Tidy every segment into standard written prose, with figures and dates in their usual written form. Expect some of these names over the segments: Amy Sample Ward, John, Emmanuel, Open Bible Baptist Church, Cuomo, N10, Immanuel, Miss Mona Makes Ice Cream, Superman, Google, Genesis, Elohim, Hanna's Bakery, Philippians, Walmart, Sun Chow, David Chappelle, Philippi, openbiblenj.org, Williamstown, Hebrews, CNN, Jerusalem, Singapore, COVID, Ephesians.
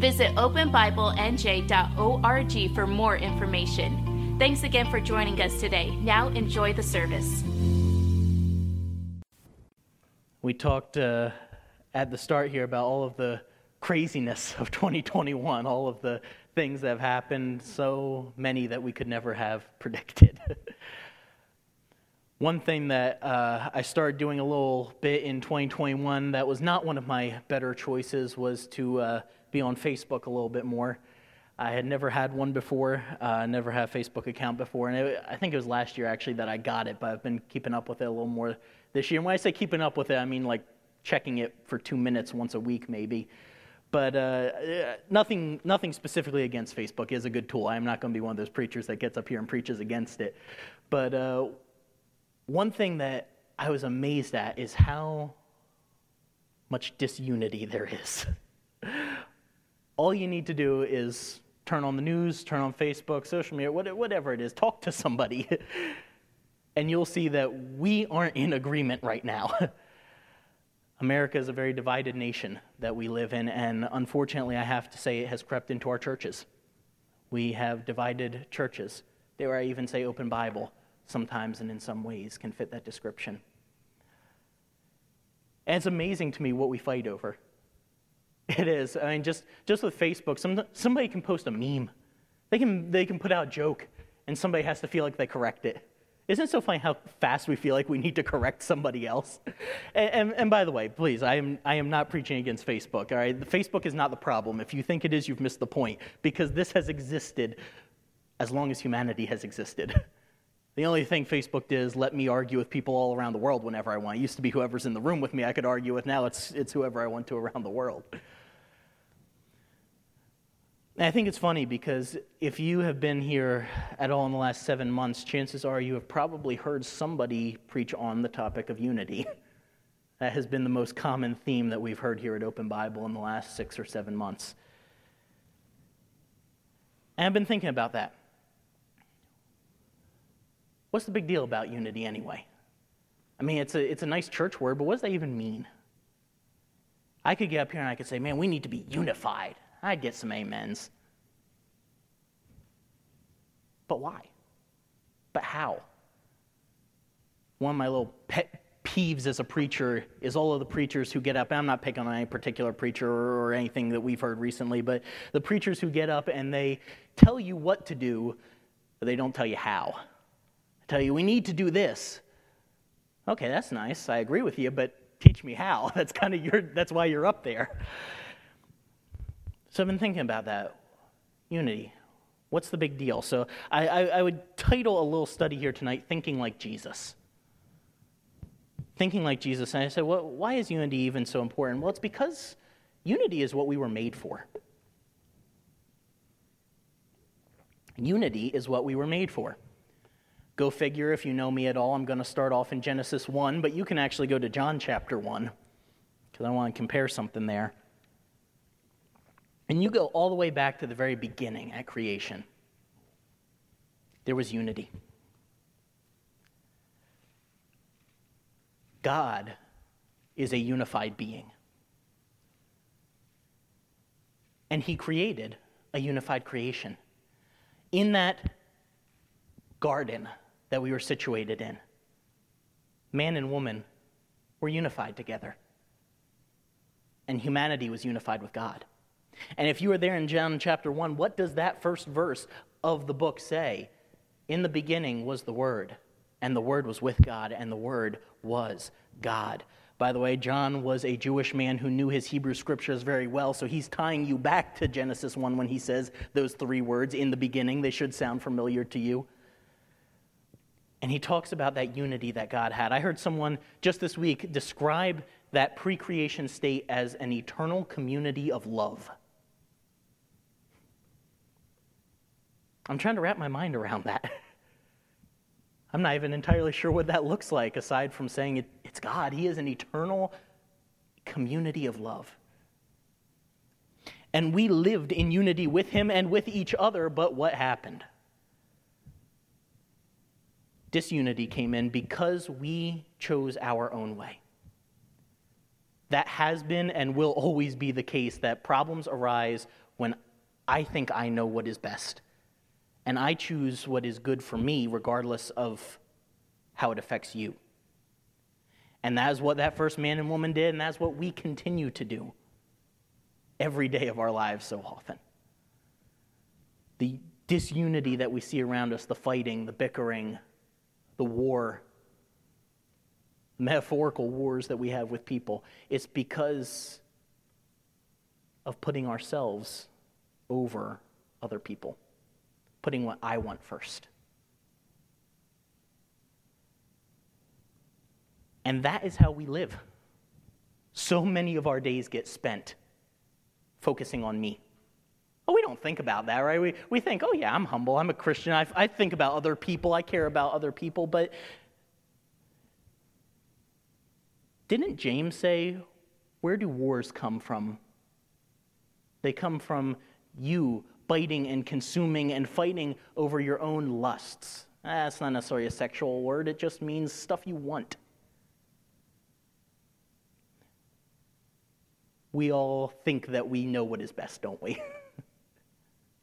Visit openbiblenj.org for more information. Thanks again for joining us today. Now enjoy the service. We talked at the start here about all of the craziness of 2021, all of the things that have happened, so many that we could never have predicted. One thing that I started doing a little bit in 2021 that was not one of my better choices was to be on Facebook a little bit more. I had never had one before, never had a Facebook account before, and I think it was last year actually that I got it, but I've been keeping up with it a little more this year. And when I say keeping up with it, I mean like checking it for 2 minutes once a week maybe. But nothing specifically against Facebook. It is a good tool. I'm not going to be one of those preachers that gets up here and preaches against it. But one thing that I was amazed at is how much disunity there is. All you need to do is turn on the news, turn on Facebook, social media, whatever it is, talk to somebody, and you'll see that we aren't in agreement right now. America is a very divided nation that we live in, and unfortunately, I have to say it has crept into our churches. We have divided churches. Dare I even say Open Bible sometimes, and in some ways can fit that description. And it's amazing to me what we fight over. It is. I mean, just with Facebook, somebody can post a meme. They can put out a joke, and somebody has to feel like they correct it. Isn't it so funny how fast we feel like we need to correct somebody else? And by the way, please, I am not preaching against Facebook, all right? Facebook is not the problem. If you think it is, you've missed the point, because this has existed as long as humanity has existed. The only thing Facebook did is let me argue with people all around the world whenever I want. It used to be whoever's in the room with me I could argue with. Now it's whoever I want to around the world. And I think it's funny because if you have been here at all in the last 7 months, chances are you have probably heard somebody preach on the topic of unity. That has been the most common theme that we've heard here at Open Bible in the last 6 or 7 months. And I've been thinking about that. What's the big deal about unity anyway? I mean, it's a nice church word, but what does that even mean? I could get up here and I could say, man, we need to be unified. I'd get some amens. But why? But how? One of my little pet peeves as a preacher is all of the preachers who get up, and I'm not picking on any particular preacher or anything that we've heard recently, but the preachers who get up and they tell you what to do, but they don't tell you how. Tell you, we need to do this. Okay, that's nice. I agree with you, but teach me how. That's kind of that's why you're up there. So I've been thinking about that. Unity. What's the big deal? So I would title a little study here tonight, Thinking Like Jesus. Thinking Like Jesus. And I said, well, why is unity even so important? Well, it's because unity is what we were made for. Unity is what we were made for. Go figure, if you know me at all, I'm going to start off in Genesis 1, but you can actually go to John chapter 1, because I want to compare something there. And you go all the way back to the very beginning at creation. There was unity. God is a unified being. And he created a unified creation. In that garden that we were situated in, man and woman were unified together. And humanity was unified with God. And if you were there in John chapter 1, what does that first verse of the book say? In the beginning was the Word, and the Word was with God, and the Word was God. By the way, John was a Jewish man who knew his Hebrew scriptures very well, so he's tying you back to Genesis 1 when he says those 3 words, in the beginning. They should sound familiar to you. And he talks about that unity that God had. I heard someone just this week describe that pre-creation state as an eternal community of love. I'm trying to wrap my mind around that. I'm not even entirely sure what that looks like, aside from saying it's God. He is an eternal community of love. And we lived in unity with him and with each other, but what happened? Disunity came in because we chose our own way. That has been and will always be the case, that problems arise when I think I know what is best. And I choose what is good for me, regardless of how it affects you. And that is what that first man and woman did, and that's what we continue to do every day of our lives so often. The disunity that we see around us, the fighting, the bickering, the war, metaphorical wars that we have with people, it's because of putting ourselves over other people. Putting what I want first. And that is how we live. So many of our days get spent focusing on me. Oh, we don't think about that, right? We think, oh yeah, I'm humble, I'm a Christian, I think about other people, I care about other people, but didn't James say, where do wars come from? They come from you biting and consuming and fighting over your own lusts. That's not necessarily a sexual word. It just means stuff you want. We all think that we know what is best, don't we?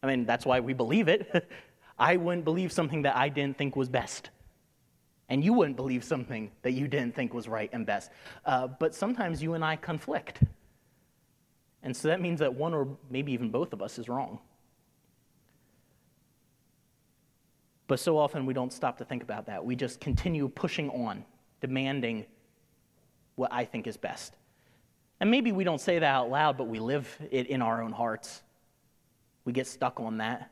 I mean, that's why we believe it. I wouldn't believe something that I didn't think was best. And you wouldn't believe something that you didn't think was right and best. But sometimes you and I conflict. And so that means that one or maybe even both of us is wrong. But so often we don't stop to think about that. We just continue pushing on, demanding what I think is best. And maybe we don't say that out loud, but we live it in our own hearts. We get stuck on that.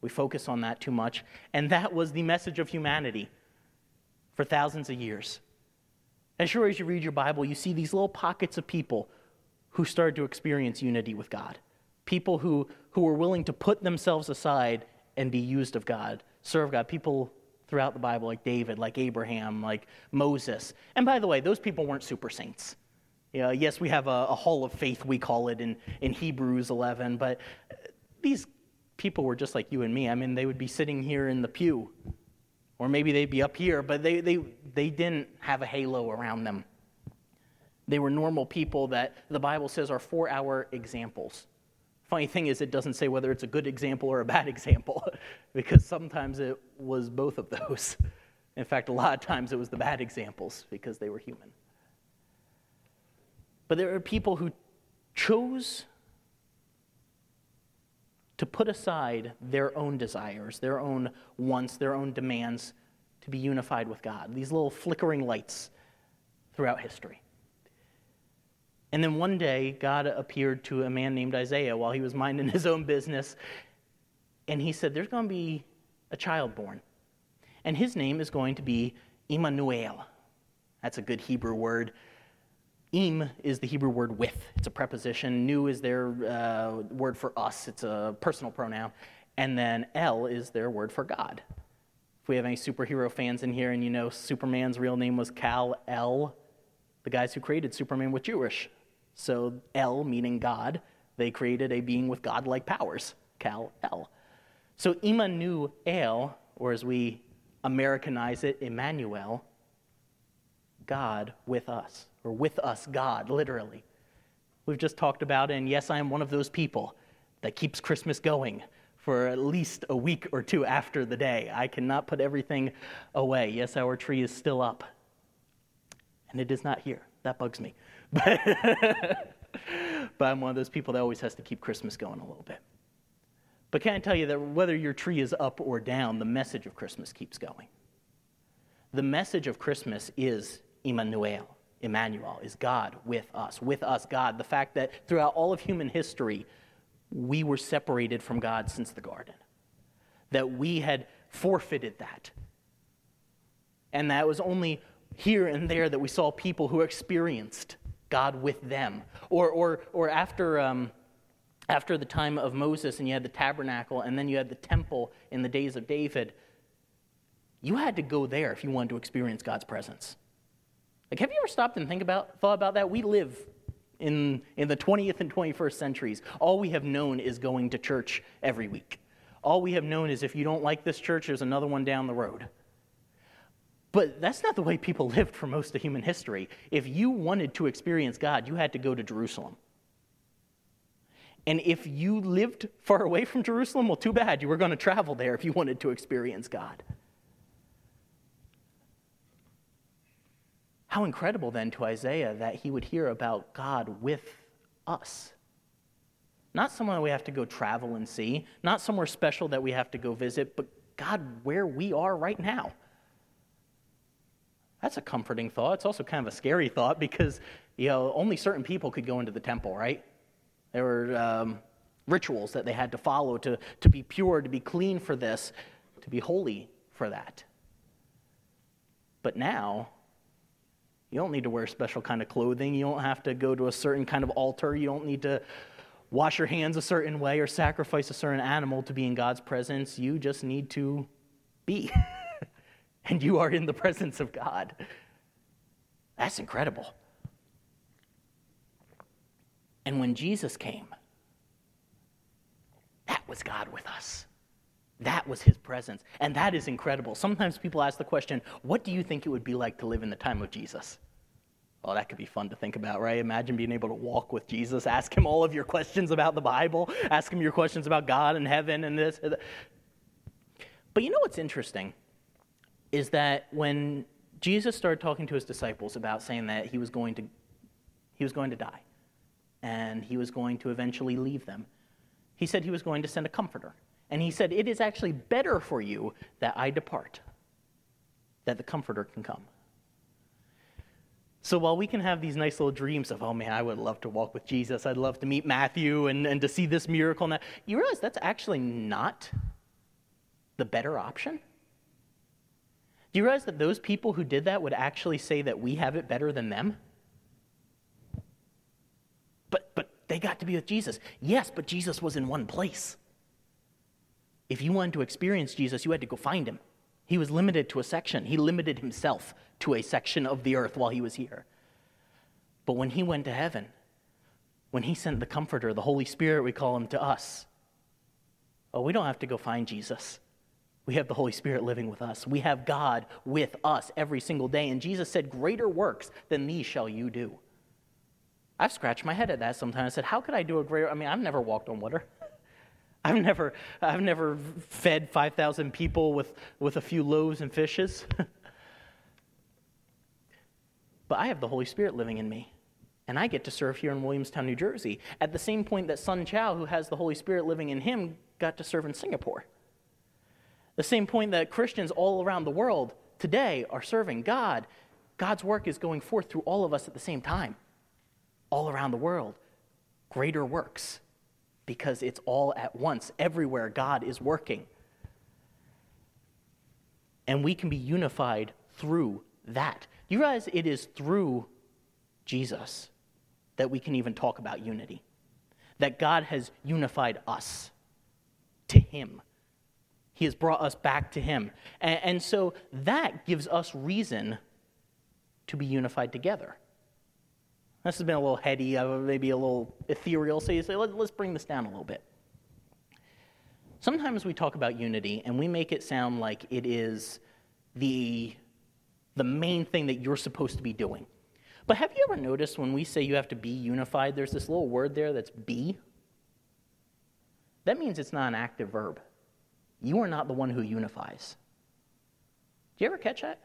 We focus on that too much. And that was the message of humanity for thousands of years. As sure as you read your Bible, you see these little pockets of people who started to experience unity with God. People who were willing to put themselves aside and be used of God. Serve God, people throughout the Bible like David, like Abraham, like Moses. And by the way, those people weren't super saints. You know, yes, we have a hall of faith, we call it in Hebrews 11, but these people were just like you and me. I mean, they would be sitting here in the pew, or maybe they'd be up here, but they didn't have a halo around them. They were normal people that the Bible says are for-our examples. Funny thing is, it doesn't say whether it's a good example or a bad example, because sometimes it was both of those. In fact, a lot of times it was the bad examples because they were human. But there are people who chose to put aside their own desires, their own wants, their own demands to be unified with God. These little flickering lights throughout history. And then one day, God appeared to a man named Isaiah while he was minding his own business. And he said, there's going to be a child born. And his name is going to be Immanuel. That's a good Hebrew word. Im is the Hebrew word with. It's a preposition. Nu is their word for us. It's a personal pronoun. And then El is their word for God. If we have any superhero fans in here and you know Superman's real name was Kal-El, the guys who created Superman were Jewish. So El, meaning God, they created a being with godlike powers, Kal-El. So Immanuel, or as we Americanize it, Emmanuel, God with us, or with us God, literally. We've just talked about it, and yes, I am one of those people that keeps Christmas going for at least a week or two after the day. I cannot put everything away. Yes, our tree is still up, and it is not here. That bugs me. But I'm one of those people that always has to keep Christmas going a little bit. But can I tell you that whether your tree is up or down, the message of Christmas keeps going. The message of Christmas is Immanuel. Immanuel is God with us, God. The fact that throughout all of human history, we were separated from God since the garden. That we had forfeited that. And that was only here and there that we saw people who experienced God with them. Or after after the time of Moses and you had the tabernacle and then you had the temple in the days of David, you had to go there if you wanted to experience God's presence. Like, have you ever stopped and thought about that? We live in the 20th and 21st centuries. All we have known is going to church every week. All we have known is if you don't like this church, there's another one down the road. But that's not the way people lived for most of human history. If you wanted to experience God, you had to go to Jerusalem. And if you lived far away from Jerusalem, well, too bad. You were going to travel there if you wanted to experience God. How incredible then to Isaiah that he would hear about God with us. Not somewhere we have to go travel and see, not somewhere special that we have to go visit, but God where we are right now. That's a comforting thought. It's also kind of a scary thought because, you know, only certain people could go into the temple, right? There were rituals that they had to follow to be pure, to be clean for this, to be holy for that. But now, you don't need to wear a special kind of clothing. You don't have to go to a certain kind of altar. You don't need to wash your hands a certain way or sacrifice a certain animal to be in God's presence. You just need to be. And you are in the presence of God. That's incredible. And when Jesus came, that was God with us. That was his presence, and that is incredible. Sometimes people ask the question, what do you think it would be like to live in the time of Jesus? Oh, that could be fun to think about, right? Imagine being able to walk with Jesus, ask him all of your questions about the Bible, ask him your questions about God and heaven and this. But you know what's interesting is that when Jesus started talking to his disciples about saying that he was going to die and he was going to eventually leave them, he said he was going to send a comforter. And he said, it is actually better for you that I depart, that the comforter can come. So while we can have these nice little dreams of, oh man, I would love to walk with Jesus, I'd love to meet Matthew and to see this miracle and that, you realize that's actually not the better option? Do you realize that those people who did that would actually say that we have it better than them? But they got to be with Jesus. Yes, but Jesus was in one place. If you wanted to experience Jesus, you had to go find him. He was limited to a section. He limited himself to a section of the earth while he was here. But when he went to heaven, when he sent the Comforter, the Holy Spirit, we call him, to us, oh, we don't have to go find Jesus. We have the Holy Spirit living with us. We have God with us every single day. And Jesus said, greater works than these shall you do. I've scratched my head at that sometimes. I said, how could I do a greater? I mean, I've never walked on water. I've never fed 5,000 people with a few loaves and fishes. But I have the Holy Spirit living in me, and I get to serve here in Williamstown, New Jersey, at the same point that Sun Chow, who has the Holy Spirit living in him, got to serve in Singapore. The same point that Christians all around the world today are serving God. God's work is going forth through all of us at the same time, all around the world. Greater works. Because it's all at once. Everywhere God is working. And we can be unified through that. You realize it is through Jesus that we can even talk about unity. That God has unified us to him. He has brought us back to him. And so that gives us reason to be unified together. This has been a little heady, maybe a little ethereal, so you say, let's bring this down a little bit. Sometimes we talk about unity, and we make it sound like it is the main thing that you're supposed to be doing. But have you ever noticed when we say you have to be unified, there's this little word there that's be? That means it's not an active verb. You are not the one who unifies. Do you ever catch that?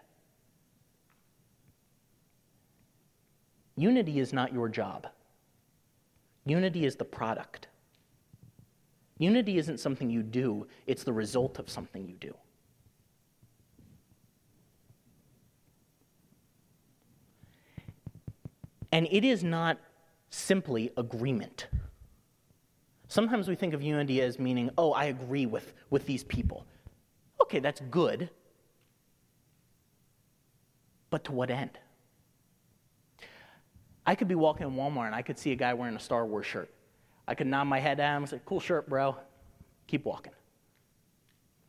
Unity is not your job. Unity is the product. Unity isn't something you do, it's the result of something you do. And it is not simply agreement. Sometimes we think of unity as meaning, oh, I agree with these people. Okay, that's good. But to what end? I could be walking in Walmart and I could see a guy wearing a Star Wars shirt. I could nod my head at him and say, cool shirt, bro. Keep walking.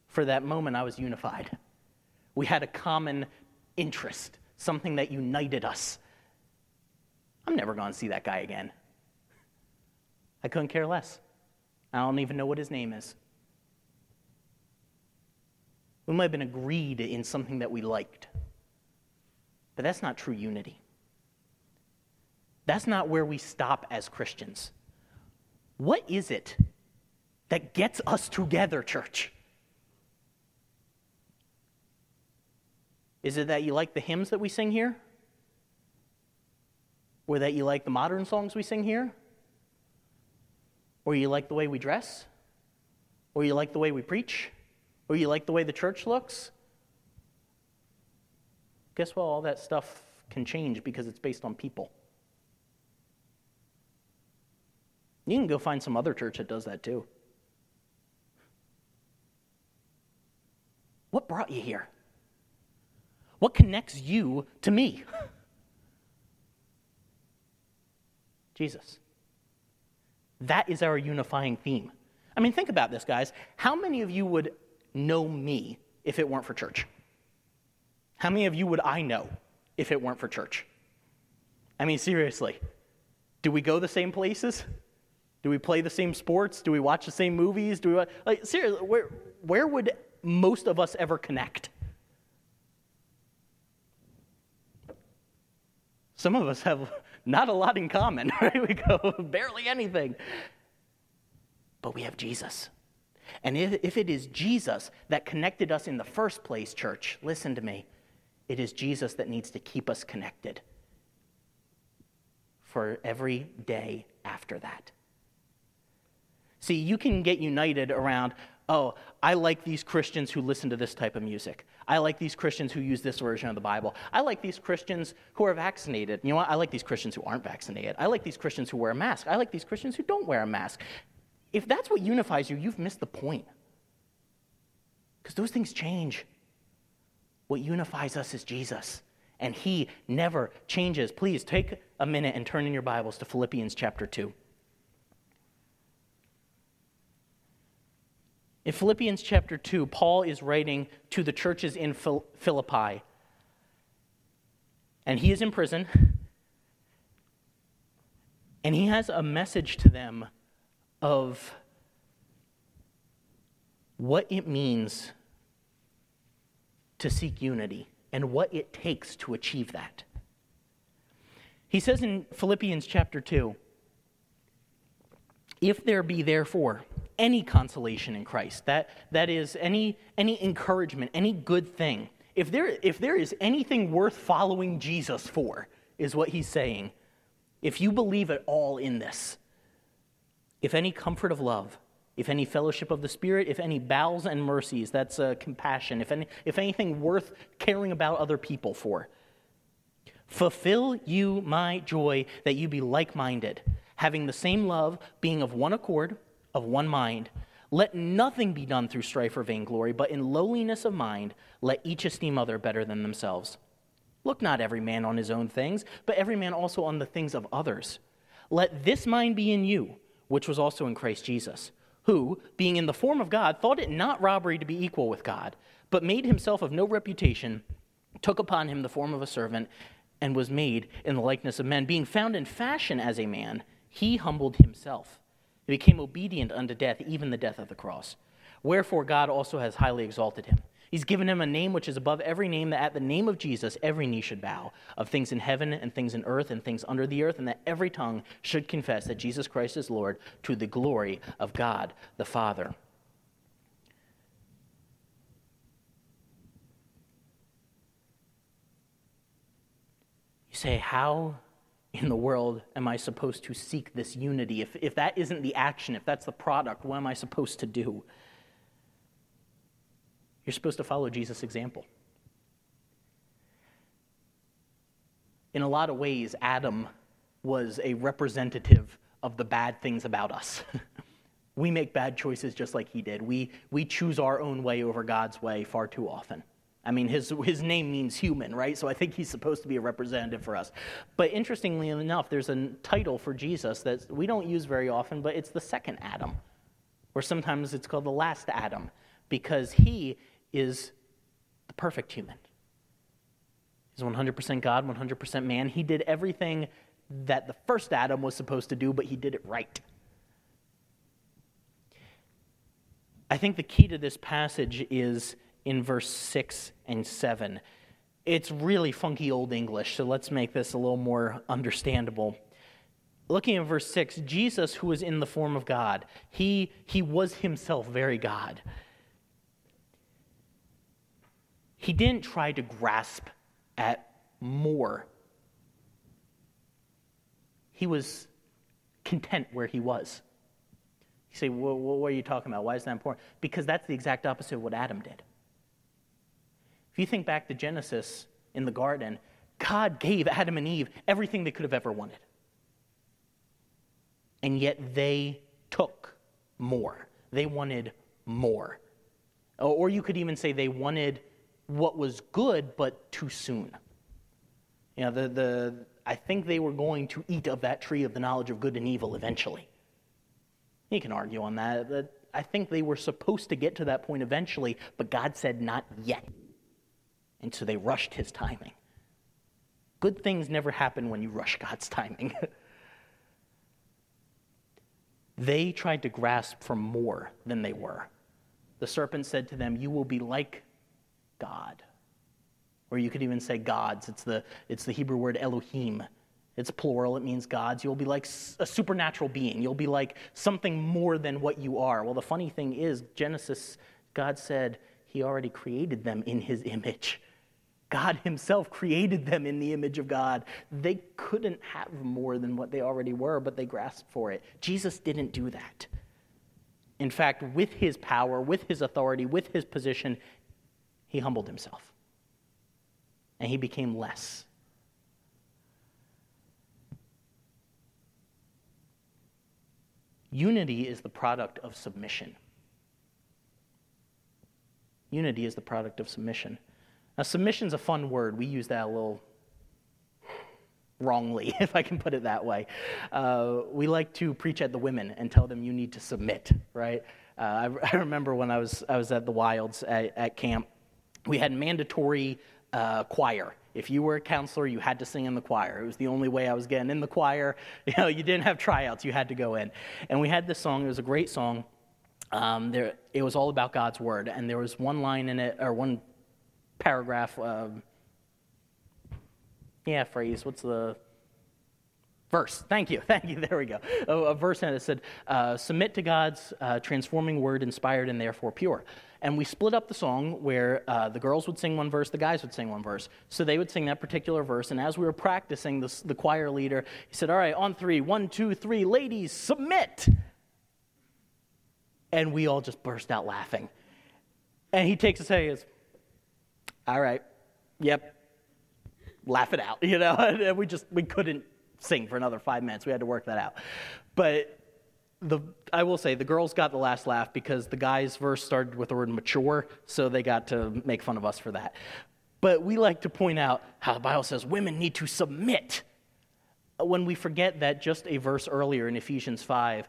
For that moment, I was unified. We had a common interest, something that united us. I'm never going to see that guy again. I couldn't care less. I don't even know what his name is. We might have been agreed in something that we liked, but that's not true unity. That's not where we stop as Christians. What is it that gets us together, church? Is it that you like the hymns that we sing here? Or that you like the modern songs we sing here? Or you like the way we dress? Or you like the way we preach? Or you like the way the church looks? Guess what? All that stuff can change because it's based on people. You can go find some other church that does that too. What brought you here? What connects you to me? Jesus. That is our unifying theme. I mean, think about this, guys. How many of you would know me if it weren't for church? How many of you would I know if it weren't for church? I mean, seriously. Do we go the same places? Do we play the same sports? Do we watch the same movies? Do we like seriously? Where would most of us ever connect? Some of us have not a lot in common, right? We go barely anything. But we have Jesus. And if it is Jesus that connected us in the first place, church, listen to me, it is Jesus that needs to keep us connected for every day after that. See, you can get united around, oh, I like these Christians who listen to this type of music. I like these Christians who use this version of the Bible. I like these Christians who are vaccinated. You know what? I like these Christians who aren't vaccinated. I like these Christians who wear a mask. I like these Christians who don't wear a mask. If that's what unifies you, you've missed the point. Because those things change. What unifies us is Jesus, and he never changes. Please take a minute and turn in your Bibles to Philippians chapter 2. In Philippians chapter 2, Paul is writing to the churches in Philippi. And he is in prison. And he has a message to them of what it means to seek unity and what it takes to achieve that. He says in Philippians chapter 2, if there be therefore any consolation in Christ, that is any encouragement, any good thing, if there is anything worth following Jesus for, is what he's saying. If you believe at all in this, if any comfort of love, if any fellowship of the Spirit, if any bowels and mercies, that's compassion, if anything worth caring about other people for, fulfill you my joy that you be like-minded, having the same love, being of one accord, of one mind. Let nothing be done through strife or vainglory, but in lowliness of mind, let each esteem other better than themselves. Look not every man on his own things, but every man also on the things of others. Let this mind be in you, which was also in Christ Jesus, who, being in the form of God, thought it not robbery to be equal with God, but made himself of no reputation, took upon him the form of a servant, and was made in the likeness of men. Being found in fashion as a man, he humbled himself. He became obedient unto death, even the death of the cross. Wherefore God also has highly exalted him. He's given him a name which is above every name, that at the name of Jesus every knee should bow, of things in heaven and things in earth and things under the earth, and that every tongue should confess that Jesus Christ is Lord, to the glory of God the Father. You say, how in the world am I supposed to seek this unity? If that isn't the action, if that's the product, what am I supposed to do? You're supposed to follow Jesus' example. In a lot of ways, Adam was a representative of the bad things about us. We make bad choices just like he did. We choose our own way over God's way far too often. I mean, his name means human, right? So I think he's supposed to be a representative for us. But interestingly enough, there's a title for Jesus that we don't use very often, but it's the second Adam, or sometimes it's called the last Adam, because he is the perfect human. He's 100% God, 100% man. He did everything that the first Adam was supposed to do, but he did it right. I think the key to this passage is in verse 6 and 7. It's really funky old English, so let's make this a little more understandable. Looking at verse 6, Jesus, who was in the form of God, he was himself very God. He didn't try to grasp at more. He was content where he was. You say, well, what are you talking about? Why is that important? Because that's the exact opposite of what Adam did. If you think back to Genesis in the garden, God gave Adam and Eve everything they could have ever wanted. And yet they took more. They wanted more. Or you could even say they wanted what was good, but too soon. You know, I think they were going to eat of that tree of the knowledge of good and evil eventually. You can argue on that. I think they were supposed to get to that point eventually, but God said not yet. And so they rushed his timing. Good things never happen when you rush God's timing. They tried to grasp for more than they were. The serpent said to them, "You will be like God." Or you could even say gods. It's the Hebrew word Elohim. It's plural, it means gods. You'll be like a supernatural being. You'll be like something more than what you are. Well, the funny thing is, Genesis, God said he already created them in his image. God himself created them in the image of God. They couldn't have more than what they already were, but they grasped for it. Jesus didn't do that. In fact, with his power, with his authority, with his position, he humbled himself. And he became less. Unity is the product of submission. Unity is the product of submission. Now, submission's a fun word. We use that a little wrongly, if I can put it that way. We like to preach at the women and tell them you need to submit, right? I remember when I was at the Wilds at camp, we had mandatory choir. If you were a counselor, you had to sing in the choir. It was the only way I was getting in the choir. You know, you didn't have tryouts. You had to go in. And we had this song. It was a great song. It was all about God's word. And there was one line in it, or one paragraph, phrase. What's the verse? Thank you. There we go. A verse in it that said, submit to God's transforming word, inspired and therefore pure. And we split up the song where the girls would sing one verse, the guys would sing one verse. So they would sing that particular verse. And as we were practicing, the choir leader, he said, all right, on three, 1, 2, 3, ladies, submit. And we all just burst out laughing. And he takes us, he goes, all right, yep, laugh it out, you know. And we couldn't sing for another 5 minutes. We had to work that out. But I will say, the girls got the last laugh because the guys' verse started with the word mature, so they got to make fun of us for that. But we like to point out how the Bible says women need to submit, when we forget that just a verse earlier in Ephesians 5,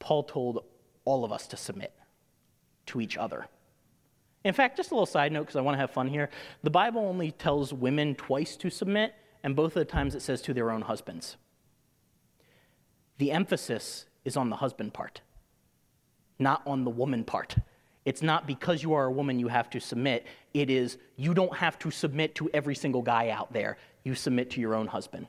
Paul told all of us to submit to each other. In fact, just a little side note because I want to have fun here. The Bible only tells women twice to submit, and both of the times it says to their own husbands. The emphasis is on the husband part, not on the woman part. It's not because you are a woman you have to submit. It is you don't have to submit to every single guy out there. You submit to your own husband.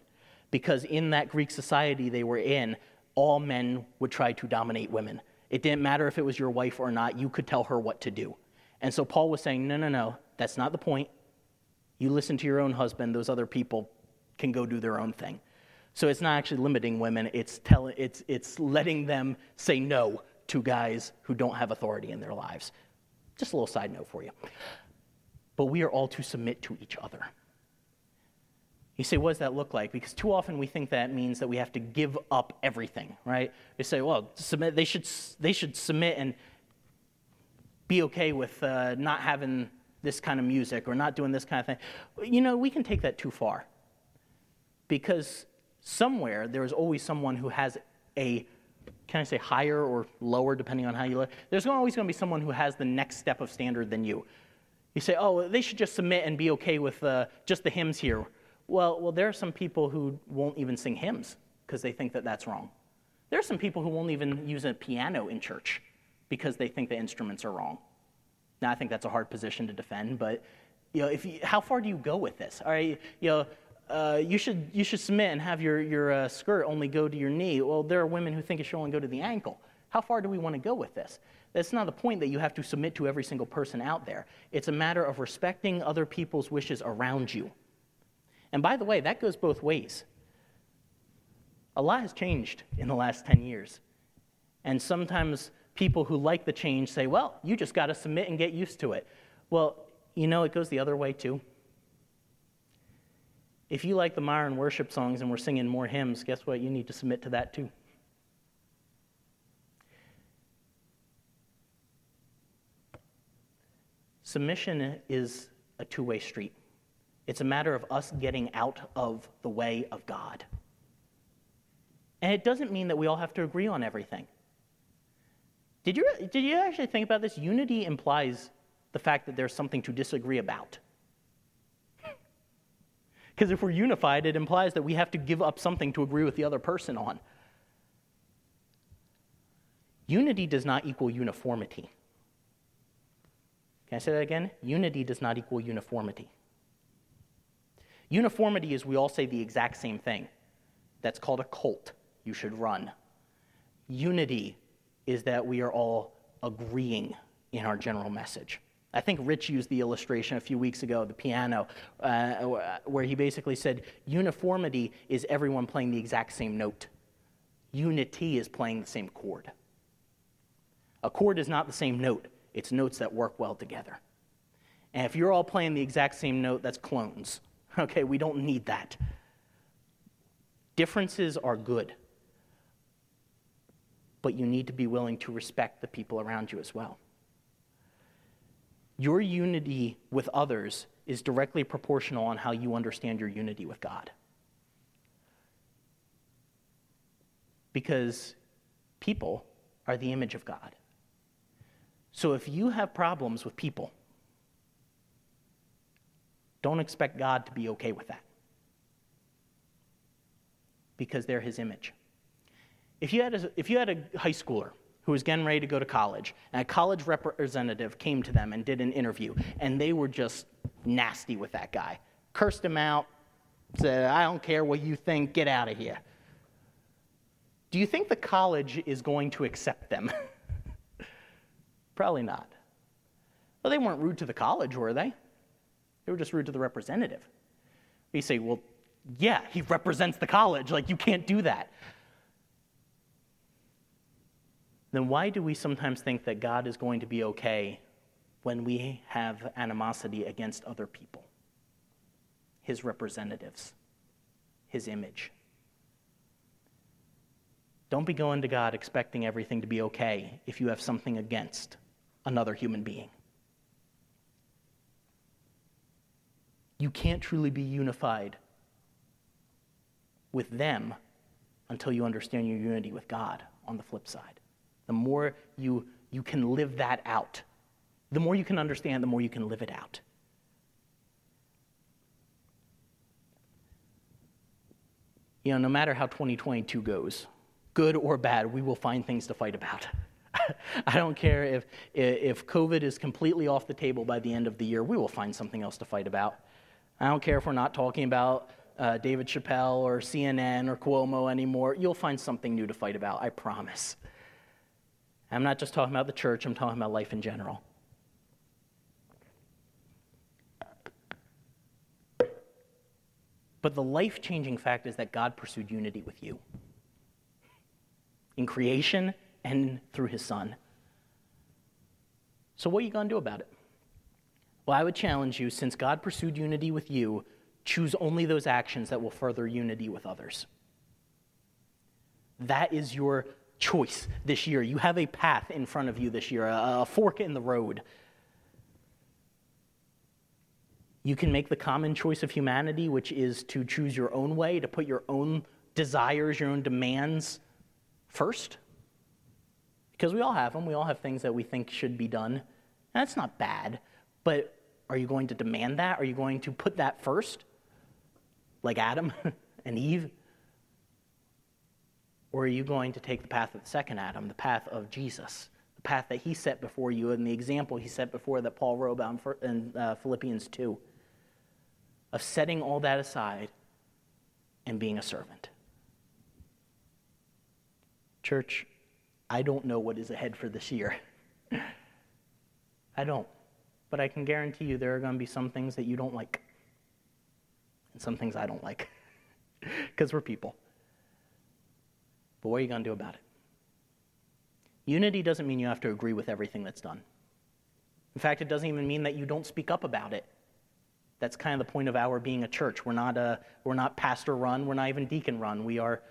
Because in that Greek society they were in, all men would try to dominate women. It didn't matter if it was your wife or not. You could tell her what to do. And so Paul was saying, no, that's not the point. You listen to your own husband. Those other people can go do their own thing. So it's not actually limiting women, it's letting them say no to guys who don't have authority in their lives. Just a little side note for you. But we are all to submit to each other. You say, what does that look like? Because too often we think that means that we have to give up everything, right? We say, well, submit. They should submit and be okay with not having this kind of music or not doing this kind of thing. You know, we can take that too far, because somewhere there is always someone who has a, can I say higher or lower, depending on how you live, there's always going to be someone who has the next step of standard than you. You say, oh, they should just submit and be okay with just the hymns here. Well, there are some people who won't even sing hymns because they think that that's wrong. There are some people who won't even use a piano in church because they think the instruments are wrong. Now, I think that's a hard position to defend, but you know, how far do you go with this? All right, you know, you should submit and have your skirt only go to your knee. Well, there are women who think it should only go to the ankle. How far do we want to go with this? That's not the point that you have to submit to every single person out there. It's a matter of respecting other people's wishes around you. And by the way, that goes both ways. A lot has changed in the last 10 years. And sometimes people who like the change say, well, you just got to submit and get used to it. Well, you know, it goes the other way too. If you like the modern worship songs and we're singing more hymns, guess what? You need to submit to that too. Submission is a two-way street. It's a matter of us getting out of the way of God. And it doesn't mean that we all have to agree on everything. Did you actually think about this? Unity implies the fact that there's something to disagree about. Because if we're unified, it implies that we have to give up something to agree with the other person on. Unity does not equal uniformity. Can I say that again? Unity does not equal uniformity. Uniformity is we all say the exact same thing. That's called a cult. You should run. Unity is that we are all agreeing in our general message. I think Rich used the illustration a few weeks ago, the piano, where he basically said uniformity is everyone playing the exact same note. Unity is playing the same chord. A chord is not the same note. It's notes that work well together. And if you're all playing the exact same note, that's clones. Okay, we don't need that. Differences are good, but you need to be willing to respect the people around you as well. Your unity with others is directly proportional on how you understand your unity with God. Because people are the image of God. So if you have problems with people, don't expect God to be okay with that, because they're his image. If you had a high schooler who was getting ready to go to college, and a college representative came to them and did an interview, and they were just nasty with that guy, cursed him out, said, I don't care what you think, get out of here. Do you think the college is going to accept them? Probably not. Well, they weren't rude to the college, were they? They were just rude to the representative. You say, well, yeah, he represents the college, like you can't do that. Then why do we sometimes think that God is going to be okay when we have animosity against other people, his representatives, his image? Don't be going to God expecting everything to be okay if you have something against another human being. You can't truly be unified with them until you understand your unity with God on the flip side. The more you can live that out, the more you can understand, the more you can live it out. You know, no matter how 2022 goes, good or bad, we will find things to fight about. I don't care if COVID is completely off the table by the end of the year, we will find something else to fight about. I don't care if we're not talking about David Chappelle or CNN or Cuomo anymore. You'll find something new to fight about, I promise. I'm not just talking about the church, I'm talking about life in general. But the life-changing fact is that God pursued unity with you in creation and through his son. So what are you going to do about it? Well, I would challenge you, since God pursued unity with you, choose only those actions that will further unity with others. That is your choice this year. You have a path in front of you this year, a fork in the road. You can make the common choice of humanity, which is to choose your own way, to put your own desires, your own demands first. Because we all have them. We all have things that we think should be done. And that's not bad. But are you going to demand that? Are you going to put that first? Like Adam and Eve? Or are you going to take the path of the second Adam, the path of Jesus, the path that he set before you and the example he set before that Paul wrote about in Philippians 2, of setting all that aside and being a servant? Church, I don't know what is ahead for this year. I don't. But I can guarantee you there are going to be some things that you don't like and some things I don't like because we're people. But what are you going to do about it? Unity doesn't mean you have to agree with everything that's done. In fact, it doesn't even mean that you don't speak up about it. That's kind of the point of our being a church. We're not pastor-run. We're not even deacon-run. We are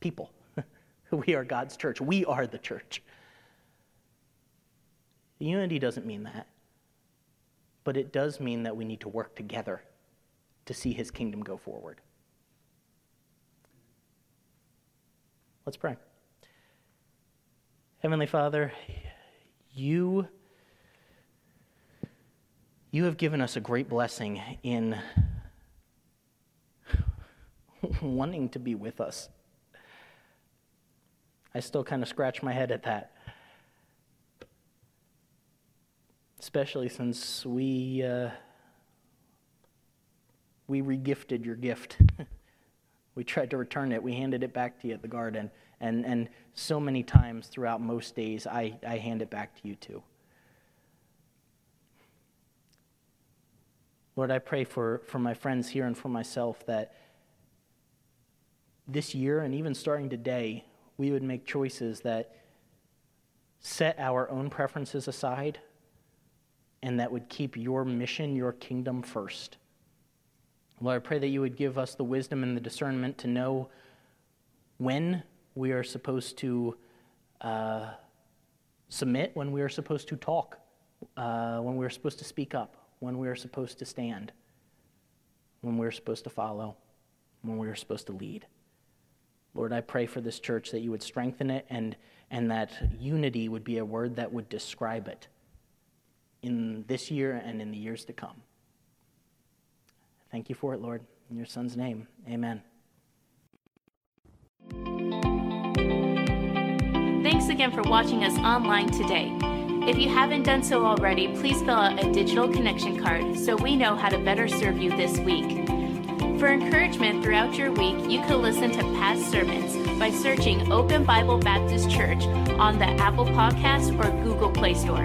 people. We are God's church. We are the church. Unity doesn't mean that. But it does mean that we need to work together to see his kingdom go forward. Let's pray. Heavenly Father, you have given us a great blessing in wanting to be with us. I still kind of scratch my head at that, especially since we regifted your gift. We tried to return it. We handed it back to you at the garden. And so many times throughout most days, I hand it back to you too. Lord, I pray for my friends here and for myself that this year and even starting today, we would make choices that set our own preferences aside and that would keep your mission, your kingdom first. Lord, I pray that you would give us the wisdom and the discernment to know when we are supposed to submit, when we are supposed to talk, when we are supposed to speak up, when we are supposed to stand, when we are supposed to follow, when we are supposed to lead. Lord, I pray for this church that you would strengthen it and that unity would be a word that would describe it in this year and in the years to come. Thank you for it, Lord. In your Son's name, amen. Thanks again for watching us online today. If you haven't done so already, please fill out a digital connection card so we know how to better serve you this week. For encouragement throughout your week, you can listen to past sermons by searching Open Bible Baptist Church on the Apple Podcast or Google Play Store.